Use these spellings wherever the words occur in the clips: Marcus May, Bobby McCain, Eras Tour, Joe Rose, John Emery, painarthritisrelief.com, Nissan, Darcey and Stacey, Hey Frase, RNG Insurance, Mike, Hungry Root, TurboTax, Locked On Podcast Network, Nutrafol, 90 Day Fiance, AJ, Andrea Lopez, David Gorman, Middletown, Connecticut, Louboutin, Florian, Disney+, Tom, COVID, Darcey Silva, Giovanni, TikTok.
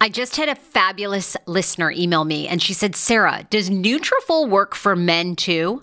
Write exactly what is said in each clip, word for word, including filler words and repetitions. I just had a fabulous listener email me, and she said, Sarah, does Nutrafol work for men too?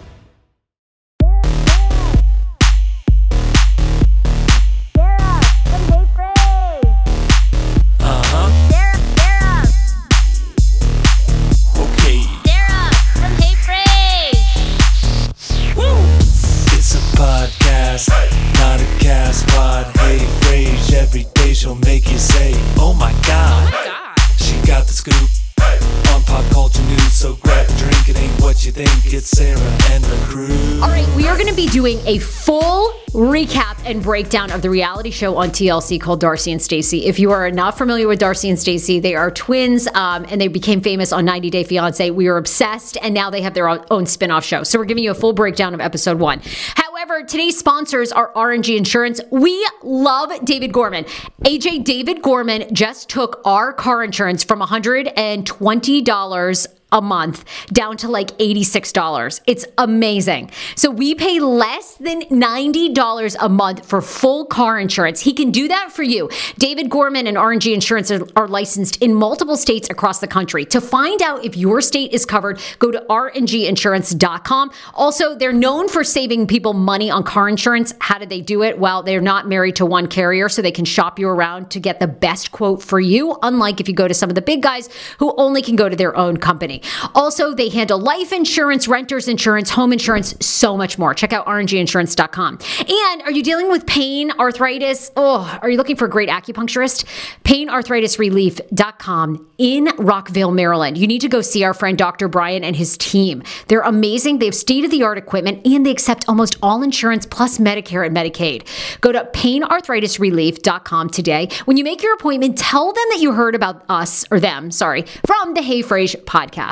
Not a cast pod, hey Frase. Every day she'll make you say, oh my god, oh my god. She got the scoop hey. On pop culture news, so grab a drink, it ain't what you think, it's Sarah and the crew. Alright, we are going to be doing a full recap and breakdown of the reality show on T L C called Darcey and Stacey. If you are not familiar with Darcey and Stacey, they are twins um, and they became famous on ninety day fiance. We were obsessed, and now they have their own spin-off show. So we're giving you a full breakdown of episode one. How However, today's sponsors are R N G Insurance. We love David Gorman. A J, David Gorman just took our car insurance from one hundred twenty dollars a month down to like eighty-six dollars. It's amazing. So we pay less than ninety dollars a month for full car insurance. He can do that for you. David Gorman and R N G Insurance are, are licensed in multiple states across the country. To find out if your state is covered, go to R N G insurance dot com. Also, they're known for saving people money on car insurance. How do they do it? Well, they're not married to one carrier, so they can shop you around to get the best quote for you, unlike if you go to some of the big guys who only can go to their own company. Also, they handle life insurance, renter's insurance, home insurance, so much more. Check out R N G insurance dot com. And are you dealing with pain, arthritis? Oh, are you looking for a great acupuncturist? pain arthritis relief dot com in Rockville, Maryland. You need to go see our friend Doctor Brian and his team. They're amazing. They have state-of-the-art equipment, and they accept almost all insurance plus Medicare and Medicaid. Go to pain arthritis relief dot com today. When you make your appointment, tell them that you heard about us, or them, sorry, from the Hey Frase podcast.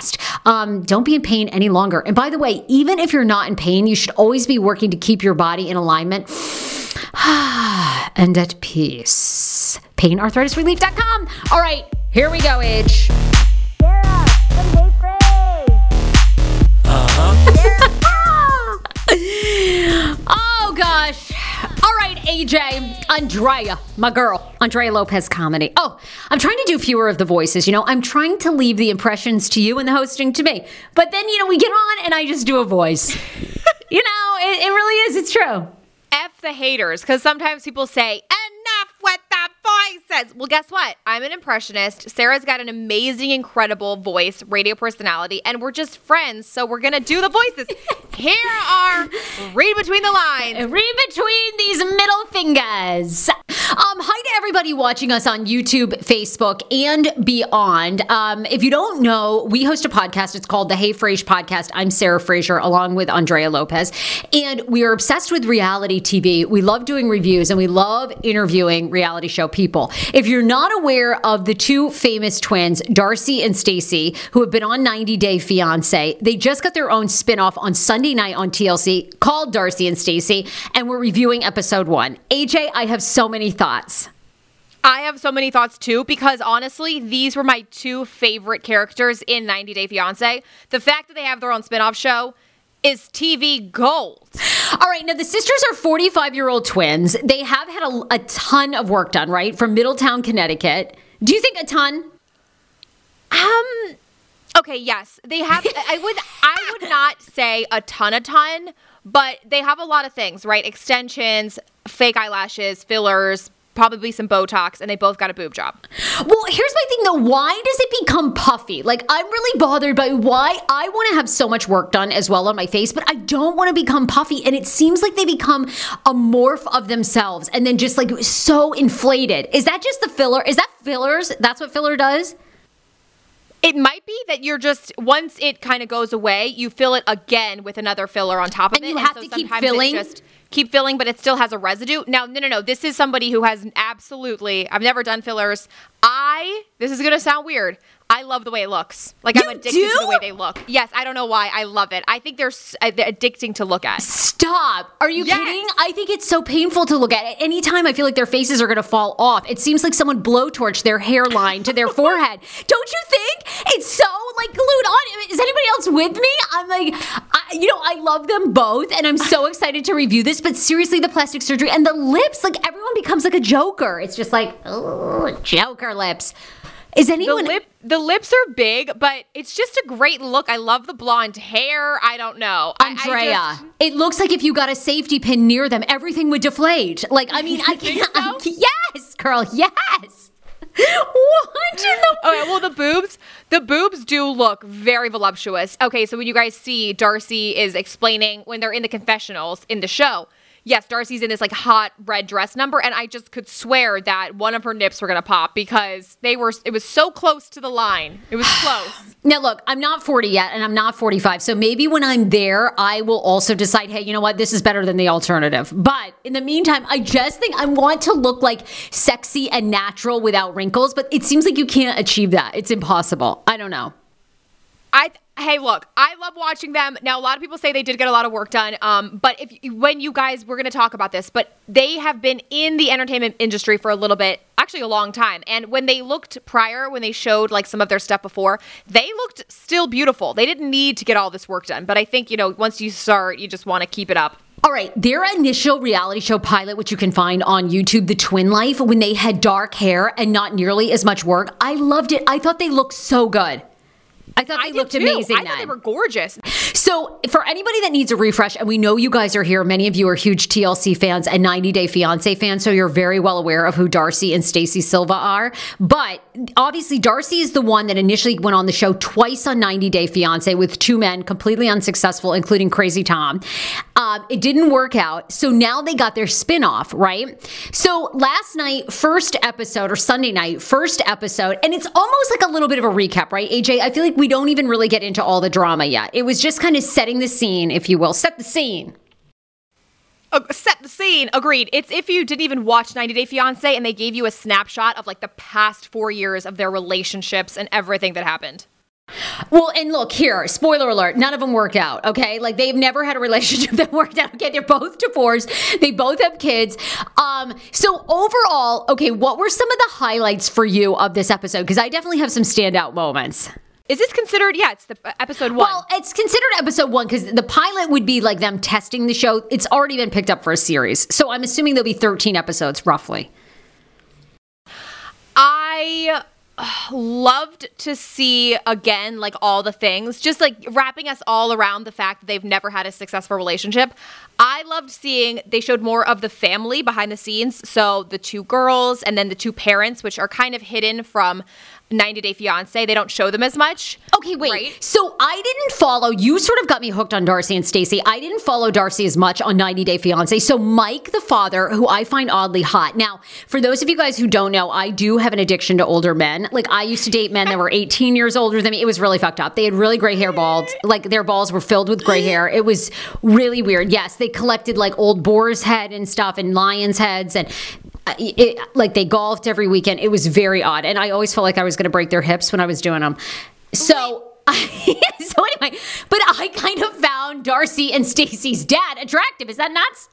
Um, don't be in pain any longer. And by the way, even if you're not in pain, you should always be working to keep your body in alignment and at peace. pain arthritis relief dot com. All right, here we go, Age. Sarah from Hey Frase. Uh-huh. Oh, gosh. All right, A J, Andrea, my girl, Andrea Lopez comedy. Oh, I'm trying to do fewer of the voices, you know. I'm trying to leave the impressions to you and the hosting to me. But then, you know, we get on and I just do a voice. You know, it, it really is. It's true. F the haters, because sometimes people say, enough with that voices. Well, guess what? I'm an impressionist. Sarah's got an amazing, incredible voice, radio personality, and we're just friends, so we're going to do the voices. Here are Read Between the Lines. Read between these middle fingers. Um, hi to everybody watching us on YouTube, Facebook, and beyond. Um, if you don't know, we host a podcast. It's called the Hey Frase Podcast. I'm Sarah Fraser, along with Andrea Lopez. And we are obsessed with reality T V. We love doing reviews, and we love interviewing reality show people. If you're not aware of the two famous twins, Darcey and Stacey, who have been on ninety day fiance, they just got their own spinoff on Sunday night on T L C called Darcey and Stacey, and we're reviewing episode one. A J, I have so many thoughts. I have so many thoughts too, because honestly, these were my two favorite characters in ninety day fiance. The fact that they have their own spinoff show is T V gold. All right, now the sisters are forty-five-year-old twins. They have had a, a ton of work done, right? From Middletown, Connecticut. Do you think a ton? Um, okay, yes. They have, I would, I would not say a ton, a ton, but they have a lot of things, right? Extensions, fake eyelashes, fillers, probably some Botox, and they both got a boob job. Well, here's my thing, though. Why does it become puffy? Like, I'm really bothered by why I want to have so much work done as well on my face, but I don't want to become puffy, and it seems like they become a morph of themselves, and then just, like, so inflated. Is that just the filler? Is that fillers? That's what filler does? It might be that you're just, once it kind of goes away, you fill it again with another filler on top of it. And you have to keep filling? Just keep filling, but it still has a residue. Now, no, no, no. This is somebody who has absolutely, I've never done fillers. I, this is going to sound weird. I love the way it looks. Like, I'm addicted to the way they look. Yes, I don't know why. I love it. I think they're, uh, they're addicting to look at. Stop. Are you yes. kidding? I think it's so painful to look at. At any time, I feel like their faces are going to fall off. It seems like someone blowtorched their hairline to their forehead. Don't you think? It's so, like, glued on. Is anybody else with me? I'm like, I, you know, I love them both, and I'm so excited to review this, but seriously, the plastic surgery and the lips, like, everyone becomes like a Joker. It's just like, oh, Joker lips. Is anyone the, lip, the lips are big, but it's just a great look. I love the blonde hair. I don't know, Andrea. I, I just, it looks like if you got a safety pin near them, everything would deflate. Like, I mean, I can't. So? I, yes, girl. Yes. What in the? Okay, well, the boobs, the boobs do look very voluptuous. Okay, so when you guys see Darcey is explaining when they're in the confessionals in the show. Yes, Darcey's in this, like, hot red dress number, and I just could swear that one of her nips were going to pop because they were. It was so close to the line. It was close. Now, look, I'm not forty yet, and I'm not forty-five, so maybe when I'm there, I will also decide, hey, you know what? This is better than the alternative. But in the meantime, I just think I want to look, like, sexy and natural without wrinkles, but it seems like you can't achieve that. It's impossible. I don't know. I... Th- Hey, look, I love watching them. Now, a lot of people say they did get a lot of work done, um, but if when you guys, we're going to talk about this, but they have been in the entertainment industry for a little bit, actually a long time, and when they looked prior, when they showed, like, some of their stuff before, they looked still beautiful. They didn't need to get all this work done, but I think, you know, once you start, you just want to keep it up. All right, their initial reality show pilot, which you can find on YouTube, The Twin Life, when they had dark hair and not nearly as much work, I loved it. I thought they looked so good. I thought they I looked amazing I then. Thought they were gorgeous. So for anybody that needs a refresh, and we know you guys are here, many of you are huge T L C fans and ninety day fiance fans, so you're very well aware of who Darcey and Stacey Silva are. But obviously, Darcey is the one that initially went on the show twice on ninety day fiance with two men, completely unsuccessful, including Crazy Tom. Um, it didn't work out, so now they got their spinoff, right? So last night, first episode, or Sunday night, first episode, and it's almost like a little bit of a recap, right, A J? I feel like we don't even really get into all the drama yet. It was just kind of setting the scene, if you will. Set the scene. Uh, set the scene. Agreed. It's if you didn't even watch ninety day fiance and they gave you a snapshot of, like, the past four years of their relationships and everything that happened. Well, and look here, spoiler alert, none of them work out, okay? Like, they've never had a relationship that worked out, okay? They're both divorced. They both have kids. Um, so overall, okay, what were some of the highlights for you of this episode? Because I definitely have some standout moments. Is this considered, yeah, it's the episode one. Well, it's considered episode one because the pilot would be, like, them testing the show. It's already been picked up for a series. So I'm assuming there'll be thirteen episodes, roughly. I... loved to see again, like all the things, just like wrapping us all around the fact that they've never had a successful relationship. I loved seeing they showed more of the family behind the scenes. So the two girls and then the two parents, which are kind of hidden from ninety day fiance. They don't show them as much. Okay, wait. Right? So I didn't follow. You sort of got me hooked on Darcey and Stacey. I didn't follow Darcey as much on ninety day fiance. So Mike, the father, who I find oddly hot. Now, for those of you guys who don't know, I do have an addiction to older men. Like, I used to date men that were eighteen years older than me. It was really fucked up. They had really gray hair bald. Like, their balls were filled with gray hair. It was really weird. Yes, they collected like old boar's head and stuff and lion's heads and It, like they golfed every weekend. It was very odd. And I always felt like I was going to break their hips when I was doing them. So I, so anyway, but I kind of found Darcey and Stacey's dad attractive. Is that nuts?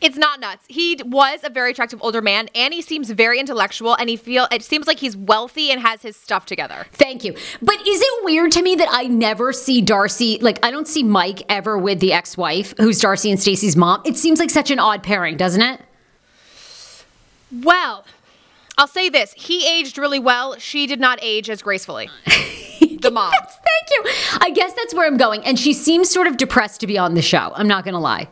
It's not nuts. He was a very attractive older man, and he seems very intellectual, and he feel it seems like he's wealthy and has his stuff together. Thank you. But is it weird to me that I never see Darcey, like I don't see Mike ever with the ex-wife, who's Darcey and Stacey's mom? It seems like such an odd pairing, doesn't it? Well, I'll say this. He aged really well. She did not age as gracefully. The mom. Yes, thank you. I guess that's where I'm going. And she seems sort of depressed to be on the show. I'm not going to lie.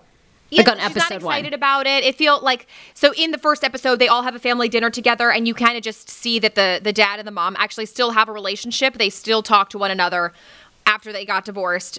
Yes, like on episode she's not excited one. About it. It feel like, so in the first episode, they all have a family dinner together, and you kind of just see that the, the dad and the mom actually still have a relationship. They still talk to one another after they got divorced.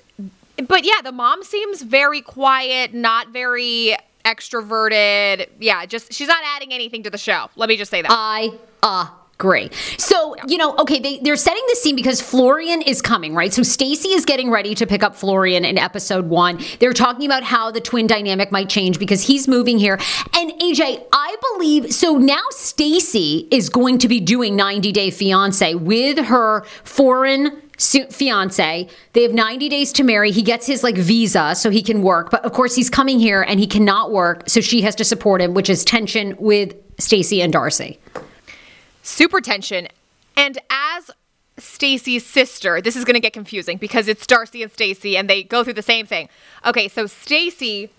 But yeah, the mom seems very quiet, not very extroverted. Yeah, just she's not adding anything to the show. Let me just say that. I uh agree. So, you know, okay, they, they're setting the scene because Florian is coming, right? So Stacey is getting ready to pick up Florian in episode one. They're talking about how the twin dynamic might change because he's moving here. And A J, I believe, so now Stacey is going to be doing ninety day fiance with her foreign fiance. They have ninety days to marry. He gets his like visa so he can work, but of course he's coming here and he cannot work, so she has to support him, which is tension with Stacey and Darcey. Super tension. And as Stacey's sister, this is going to get confusing because it's Darcey and Stacey and they go through the same thing. Okay, so Stacey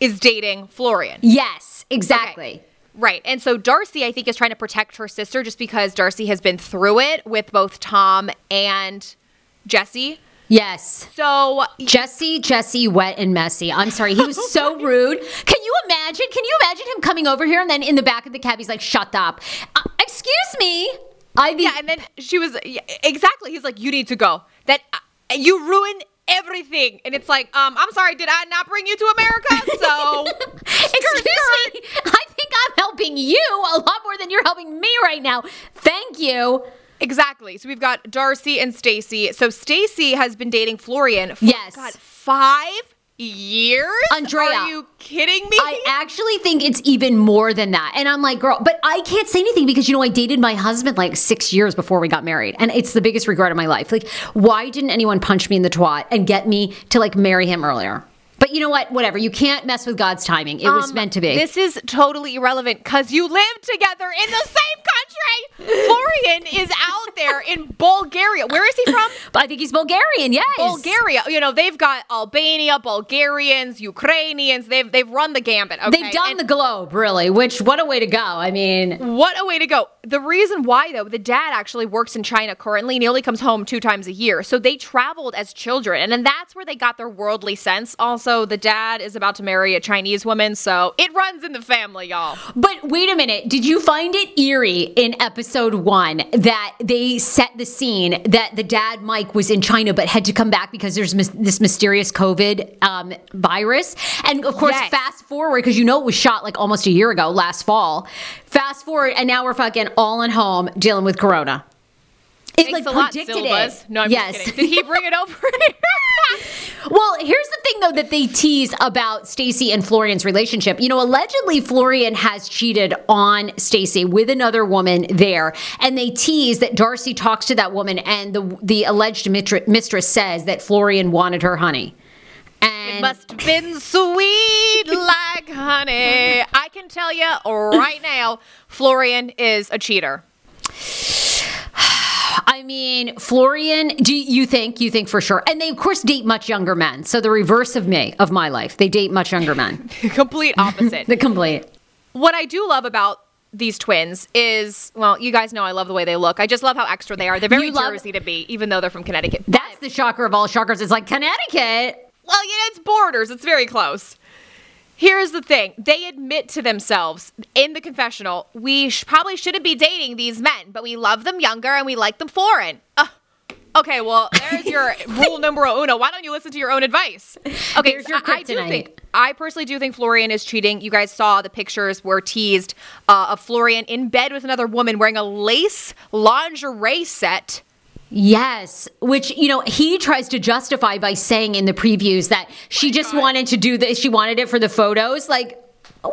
is dating Florian. Yes, exactly. Okay. Right. And so Darcey, I think, is trying to protect her sister just because Darcey has been through it with both Tom and Jesse. Yes. So Jesse, Jesse, wet and messy. I'm sorry. He was so rude. Can you imagine? Can you imagine him coming over here and then in the back of the cab, he's like, shut up. Uh, excuse me. I be- Yeah. And then she was exactly. He's like, you need to go. That uh, you ruined everything. And it's like, um, I'm sorry, did I not bring you to America? So excuse me. I think I'm helping you a lot more than you're helping me right now. Thank you. Exactly. So we've got Darcey and Stacey. So Stacey has been dating Florian for yes. God, five years? Andrea, are you kidding me? I actually think it's even more than that. And I'm like, girl, but I can't say anything because, you know, I dated my husband like six years before we got married. And it's the biggest regret of my life. Like, why didn't anyone punch me in the twat and get me to like marry him earlier? But you know what? Whatever. You can't mess with God's timing. It um, was meant to be. This is totally irrelevant because you live together in the same country. Florian is out there in Bulgaria. Where is he from? I think he's Bulgarian, yes. Bulgaria. You know, they've got Albania, Bulgarians, Ukrainians. They've they've run the gambit. Okay? They've done and the globe, really, which what a way to go. I mean. What a way to go. The reason why, though, the dad actually works in China currently, and he only comes home two times a year. So they traveled as children, and then that's where they got their worldly sense also. So the dad is about to marry a Chinese woman, so it runs in the family, y'all. But wait a minute. Did you find it eerie in episode one that they set the scene that the dad, Mike, was in China but had to come back because there's mis- this mysterious COVID um, virus? And, of course, yes. Fast forward, because you know it was shot like almost a year ago, last fall. Fast forward, and now we're fucking all in home dealing with corona. It Thanks like a predicted lot, it. No, I'm yes. just kidding. Did he bring it over here? Well, here's the thing, though, that they tease about Stacey and Florian's relationship. You know, allegedly, Florian has cheated on Stacey with another woman there. And they tease that Darcey talks to that woman, and the the alleged mistress says that Florian wanted her honey. And it must have been sweet like honey. I can tell you right now, Florian is a cheater. I mean, Florian, do you think, you think for sure. And they, of course, date much younger men. So the reverse of me, of my life. They date much younger men. The complete opposite. The complete. What I do love about these twins is, well, you guys know I love the way they look. I just love how extra they are. They're very Jersey to be, even though they're from Connecticut. That's the shocker of all shockers. It's like, Connecticut? Well, yeah, it's borders. It's very close. Here's the thing. They admit to themselves in the confessional, we sh- probably shouldn't be dating these men, but we love them younger and we like them foreign. Ugh. Okay, well, there's your rule numero uno. Why don't you listen to your own advice? Okay, there's your kryptonite. I do think, I personally do think Florian is cheating. You guys saw the pictures were teased uh, of Florian in bed with another woman wearing a lace lingerie set. Yes, which, you know, he tries to justify by saying in the previews that she just God. wanted to do this. She wanted it for the photos. Like, what?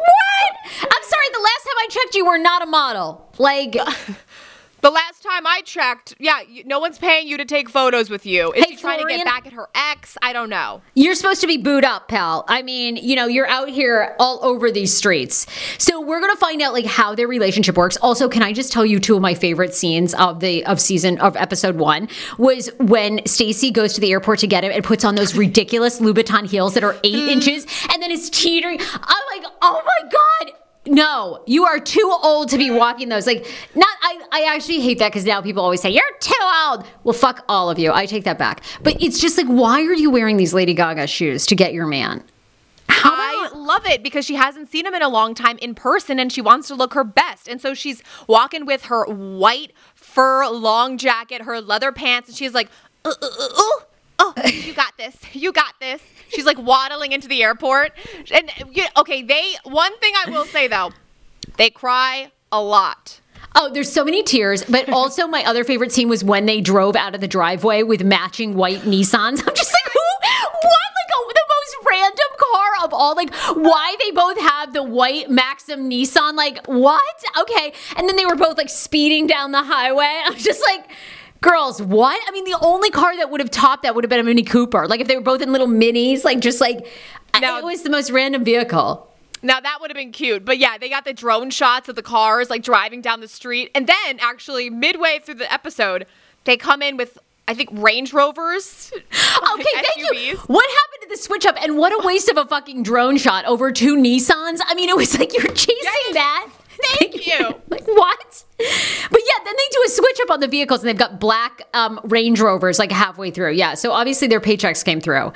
I'm sorry, the last time I checked, you were not a model. Like... The last time I checked, yeah, you, no one's paying you to take photos with you. Is hey, she trying Florian, to get back at her ex? I don't know. You're supposed to be booed up, pal. I mean, you know, you're out here all over these streets. So we're going to find out, like, how their relationship works. Also, can I just tell you two of my favorite scenes of the of season of episode one was when Stacey goes to the airport to get him and puts on those ridiculous Louboutin heels that are eight mm. inches and then is teetering. I'm like, oh, my God. No, you are too old to be walking those. Like, not. I, I actually hate that because now people always say, you're too old. Well, fuck all of you. I take that back. But it's just like, why are you wearing these Lady Gaga shoes to get your man? How I about- love it because she hasn't seen him in a long time in person and she wants to look her best. And so she's walking with her white fur long jacket, her leather pants, and she's like, ooh, ooh, ooh, ooh. Oh, you got this. You got this. She's like waddling into the airport. And okay, they, one thing I will say though, they cry a lot. Oh, there's so many tears. But also my other favorite scene was when they drove out of the driveway with matching white Nissans. I'm just like, who? What? Like a, the most random car of all. Like, why they both have the white Maxim Nissan? Like, what? Okay. And then they were both like speeding down the highway. I'm just like... Girls, what? I mean, the only car that would have topped that would have been a Mini Cooper. Like, if they were both in little minis, like, just like, now, it was the most random vehicle. Now, that would have been cute. But, yeah, they got the drone shots of the cars, like, driving down the street. And then, actually, midway through the episode, they come in with, I think, Range Rovers. Okay, thank you. What happened to the switch up? And what a waste of a fucking drone shot over two Nissans. I mean, it was like you're chasing yes. that. Thank you. Like, what? But yeah, then they do a switch up on the vehicles and they've got black um, Range Rovers like halfway through. Yeah. So obviously their paychecks came through.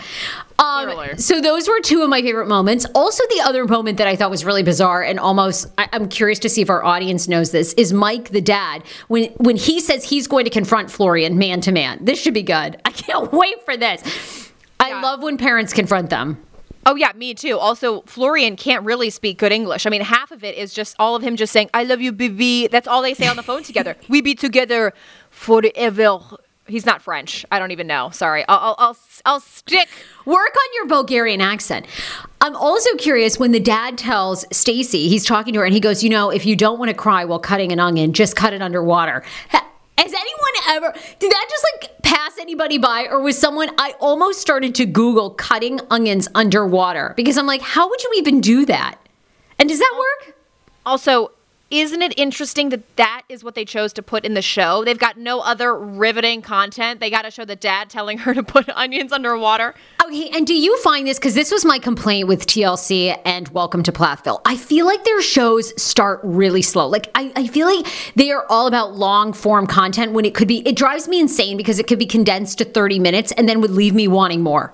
Um, so those were two of my favorite moments. Also, the other moment that I thought was really bizarre and almost, I- I'm curious to see if our audience knows this, is Mike, the dad, when when he says he's going to confront Florian man to man. This should be good. I can't wait for this. Yeah. I love when parents confront them. Oh, yeah, me too. Also, Florian can't really speak good English. I mean, half of it is just all of him just saying, I love you, baby. That's all they say on the phone together. We be together forever. He's not French. I don't even know. Sorry. I'll, I'll, I'll, I'll stick. Work on your Bulgarian accent. I'm also curious when the dad tells Stacey, he's talking to her, and he goes, you know, if you don't want to cry while cutting an onion, just cut it underwater. Has anyone ever, did that just like pass anybody by, or was someone, I almost started to Google cutting onions underwater because I'm like, how would you even do that? And does that work? Also, isn't it interesting that that is what they chose to put in the show? They've got no other riveting content. They got to show the dad telling her to put onions underwater. Okay, and do you find this, because this was my complaint with T L C and Welcome to Plathville. I feel like their shows start really slow. Like, I, I feel like they are all about long-form content when it could be, it drives me insane because it could be condensed to thirty minutes and then would leave me wanting more.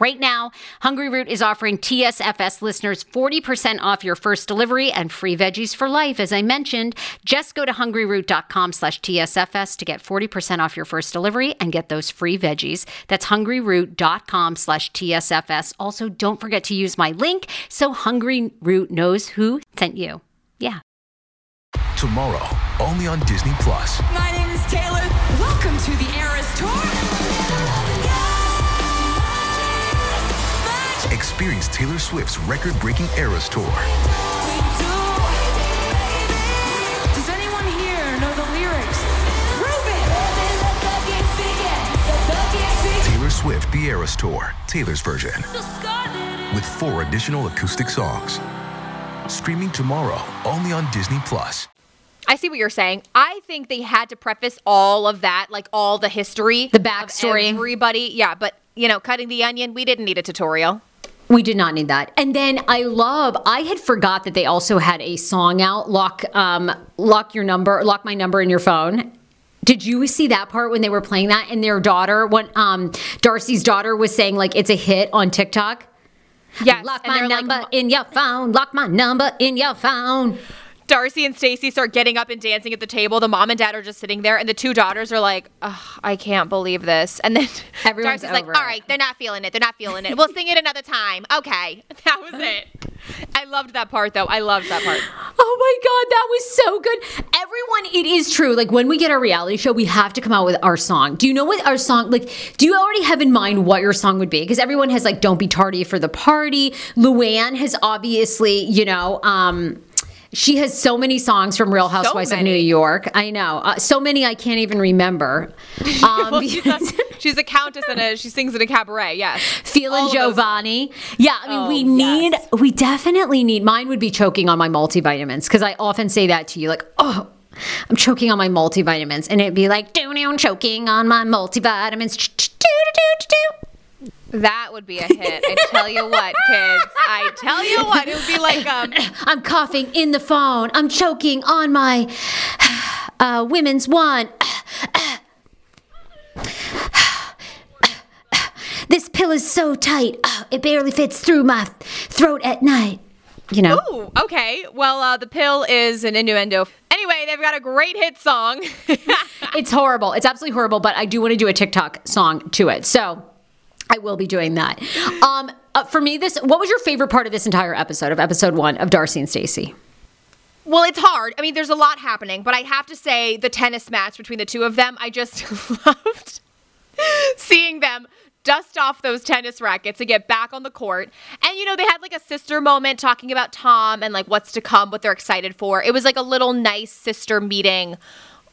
Right now, Hungry Root is offering T S F S listeners forty percent off your first delivery and free veggies for life. As I mentioned, just go to hungry root dot com slash T S F S to get forty percent off your first delivery and get those free veggies. That's hungry root dot com slash T S F S. Also, don't forget to use my link so Hungry Root knows who sent you. Yeah. Tomorrow, only on Disney plus. My name is Taylor. Welcome to the Eras Tour. Experience Taylor Swift's record-breaking Eras Tour. Does anyone here know the lyrics? Prove it! Taylor Swift, The Eras Tour, Taylor's version. With four additional acoustic songs. Streaming tomorrow, only on Disney plus. I see what you're saying. I think they had to preface all of that, like all the history. The backstory. Everybody, yeah, but, you know, cutting the onion, we didn't need a tutorial. We did not need that. And then I love, I had forgot that they also had a song out, lock um, lock your number, lock my number in your phone. Did you see that part when they were playing that? And their daughter, when, um, Darcey's daughter was saying like, it's a hit on TikTok. Yeah, lock my number like, in your phone, lock my number in your phone. Darcey and Stacey start getting up and dancing at the table. The mom and dad are just sitting there, and the two daughters are like, oh, I can't believe this. And then Everyone's Darcy's like, all right, they're not feeling it. They're not feeling it. We'll sing it another time. Okay. That was it. I loved that part, though. I loved that part. Oh, my God. That was so good. Everyone, it is true. Like, when we get our reality show, we have to come out with our song. Do you know what our song, like, do you already have in mind what your song would be? Because everyone has, like, don't be tardy for the party. Luann has obviously, you know, um... she has so many songs from Real Housewives so of New York. I know. Uh, so many I can't even remember. Um, well, she's, a, she's a countess and a, she sings in a cabaret, yes. Feeling Giovanni. Yeah, I mean, oh, we need, yes. we definitely need, mine would be choking on my multivitamins because I often say that to you, like, oh, I'm choking on my multivitamins. And it'd be like, do now, choking on my multivitamins. Do-do-do-do-do. That would be a hit. I tell you what, kids. I tell you what. It would be like, um, I'm coughing in the phone. I'm choking on my uh, women's one. This pill is so tight. It barely fits through my throat at night. You know? Ooh, okay. Well, uh, the pill is an innuendo. Anyway, they've got a great hit song. It's horrible. It's absolutely horrible, but I do want to do a TikTok song to it. So I will be doing that. Um, uh, for me, this. What was your favorite part of this entire episode, of episode one of Darcey and Stacey? Well, it's hard. I mean, there's a lot happening, but I have to say the tennis match between the two of them, I just loved seeing them dust off those tennis rackets and get back on the court. And, you know, they had like a sister moment talking about Tom and like what's to come, what they're excited for. It was like a little nice sister meeting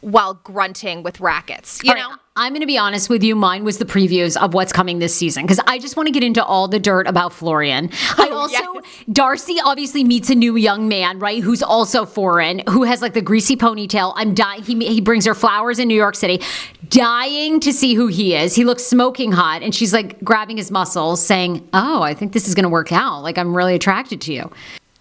while grunting with rackets, you all know? Right. I'm going to be honest with you. Mine was the previews of what's coming this season because I just want to get into all the dirt about Florian. I also, yes. Darcey obviously meets a new young man, right, who's also foreign, who has like the greasy ponytail. I'm dying. He, he brings her flowers in New York City. Dying to see who he is. He looks smoking hot, and she's like grabbing his muscles saying, oh, I think this is going to work out. Like, I'm really attracted to you.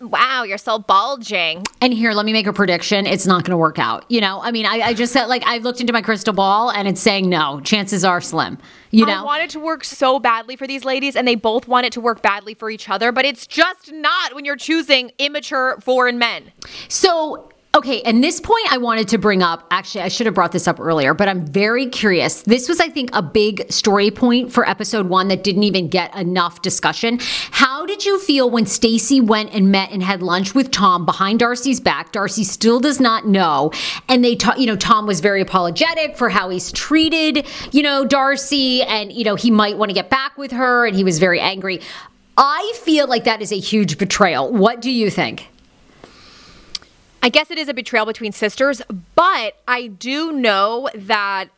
Wow, you're so bulging. And here, let me make a prediction. It's not going to work out. You know, I mean, I, I just said, like, I looked into my crystal ball and it's saying no. Chances are slim. You know? I want it to work so badly for these ladies, and they both want it to work badly for each other, but it's just not when you're choosing immature foreign men. So, okay, and this point I wanted to bring up, actually, I should have brought this up earlier, but I'm very curious. This was, I think, a big story point for episode one that didn't even get enough discussion. How did you feel when Stacey went and met and had lunch with Tom behind Darcy's back? Darcey still does not know. And they, ta- you know, Tom was very apologetic for how he's treated, you know, Darcey, and, you know, he might want to get back with her, and he was very angry. I feel like that is a huge betrayal. What do you think? I guess it is a betrayal between sisters, but I do know that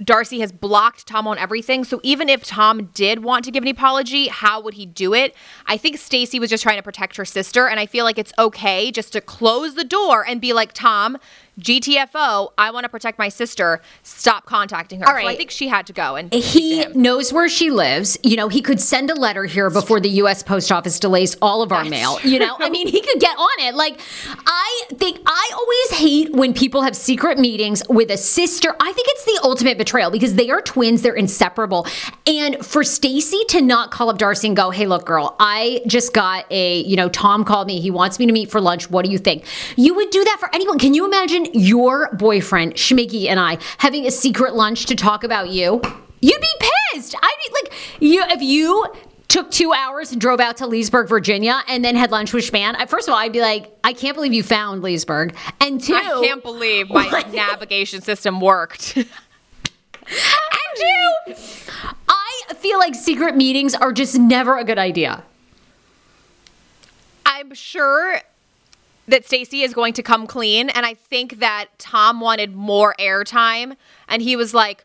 Darcey has blocked Tom on everything. So even if Tom did want to give an apology, how would he do it? I think Stacey was just trying to protect her sister. And I feel like it's okay just to close the door and be like, Tom, G T F O, I want to protect my sister. Stop contacting her. All right. So I think she had to go. And he knows where she lives. You know, he could send a letter here before the U S Post Office delays all of our That's mail. True. You know, I mean, he could get on it. Like, I think I always hate when people have secret meetings with a sister. I think it's the ultimate betrayal because they are twins. They're inseparable. And for Stacey to not call up Darcey and go, hey, look, girl, I just got a, you know, Tom called me. He wants me to meet for lunch. What do you think? You would do that for anyone. Can you imagine your boyfriend, Schmiggy, and I having a secret lunch to talk about you? You'd be pissed. I'd be like, you, if you took two hours and drove out to Leesburg, Virginia, and then had lunch with Schman, first of all, I'd be like, I can't believe you found Leesburg. And two, I can't believe my what? navigation system worked. And two, I feel like secret meetings are just never a good idea. I'm sure that Stacey is going to come clean. And I think that Tom wanted more airtime. And he was like,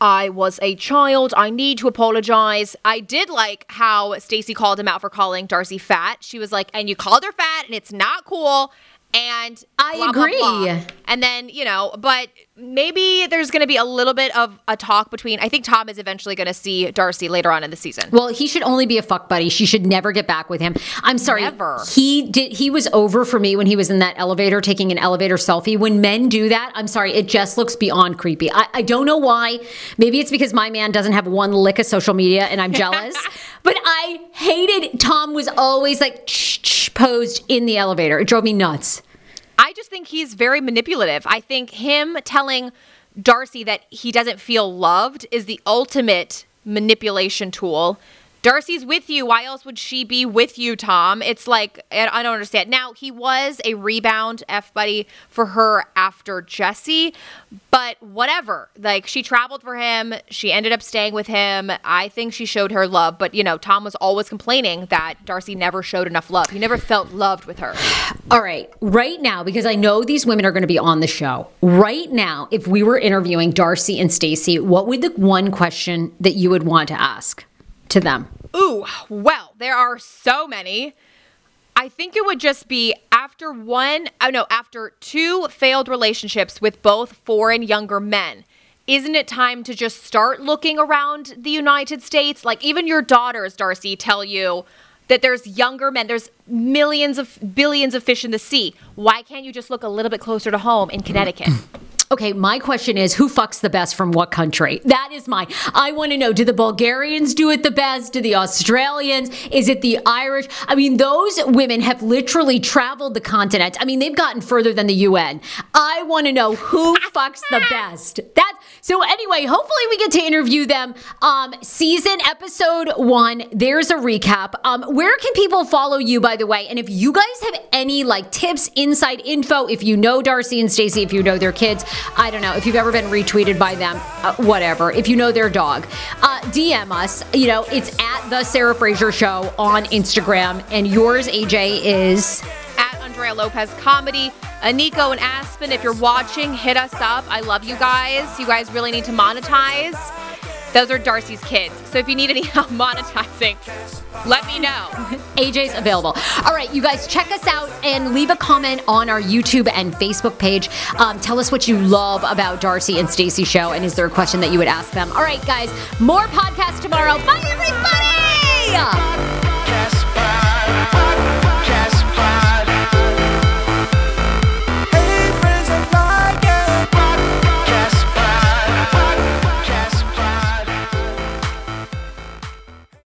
I was a child. I need to apologize. I did like how Stacey called him out for calling Darcey fat. She was like, and you called her fat and it's not cool. And I blah, agree. Blah, blah. And then, you know, but maybe there's going to be a little bit of a talk between, I think Tom is eventually going to see Darcey later on in the season. Well, he should only be a fuck buddy. She should never get back with him. I'm sorry. Never. He did. He was over for me when he was in that elevator, taking an elevator selfie. When men do that, I'm sorry, it just looks beyond creepy. I, I don't know why. Maybe it's because my man doesn't have one lick of social media and I'm jealous. But I hated Tom was always like posed in the elevator. It drove me nuts. I just think he's very manipulative. I think him telling Darcey that he doesn't feel loved is the ultimate manipulation tool. Darcy's with you. Why else would she be with you, Tom? It's like, I don't understand. Now, he was a rebound F buddy for her after Jesse, but whatever. Like, she traveled for him. She ended up staying with him. I think she showed her love. But, you know, Tom was always complaining that Darcey never showed enough love. He never felt loved with her. All right. Right now, because I know these women are going to be on the show. Right now, if we were interviewing Darcey and Stacey, what would the one question that you would want to ask to them? Ooh, well, there are so many. I think it would just be after one, oh no, after two failed relationships with both foreign younger men, isn't it time to just start looking around the United States? Like, even your daughters, Darcey, tell you that there's younger men. There's millions of, billions of fish in the sea. Why can't you just look a little bit closer to home in Connecticut? Okay, my question is, who fucks the best from what country? That is mine. I want to know, do the Bulgarians do it the best? Do the Australians? Is it the Irish? I mean, those women have literally traveled the continent. I mean, they've gotten further than the U N. I want to know who fucks the best. That. So anyway, hopefully we get to interview them. Um, season episode one, there's a recap. Um, where can people follow you, by the way? And if you guys have any like tips, inside info, if you know Darcey and Stacey, if you know their kids, I don't know, if you've ever been retweeted by them, uh, whatever, if you know their dog, uh, D M us. You know, it's at The Sarah Fraser Show on Instagram, and yours, A J, is at Andrea Lopez Comedy. Aniko and Aspen, if you're watching, hit us up. I love you guys. You guys really need to monetize. Those are Darcy's kids. So if you need any help monetizing, let me know. A J's available. All right, you guys, check us out and leave a comment on our YouTube and Facebook page. Um, tell us what you love about Darcey and Stacey's show, and is there a question that you would ask them? All right, guys, more podcasts tomorrow. Bye, everybody!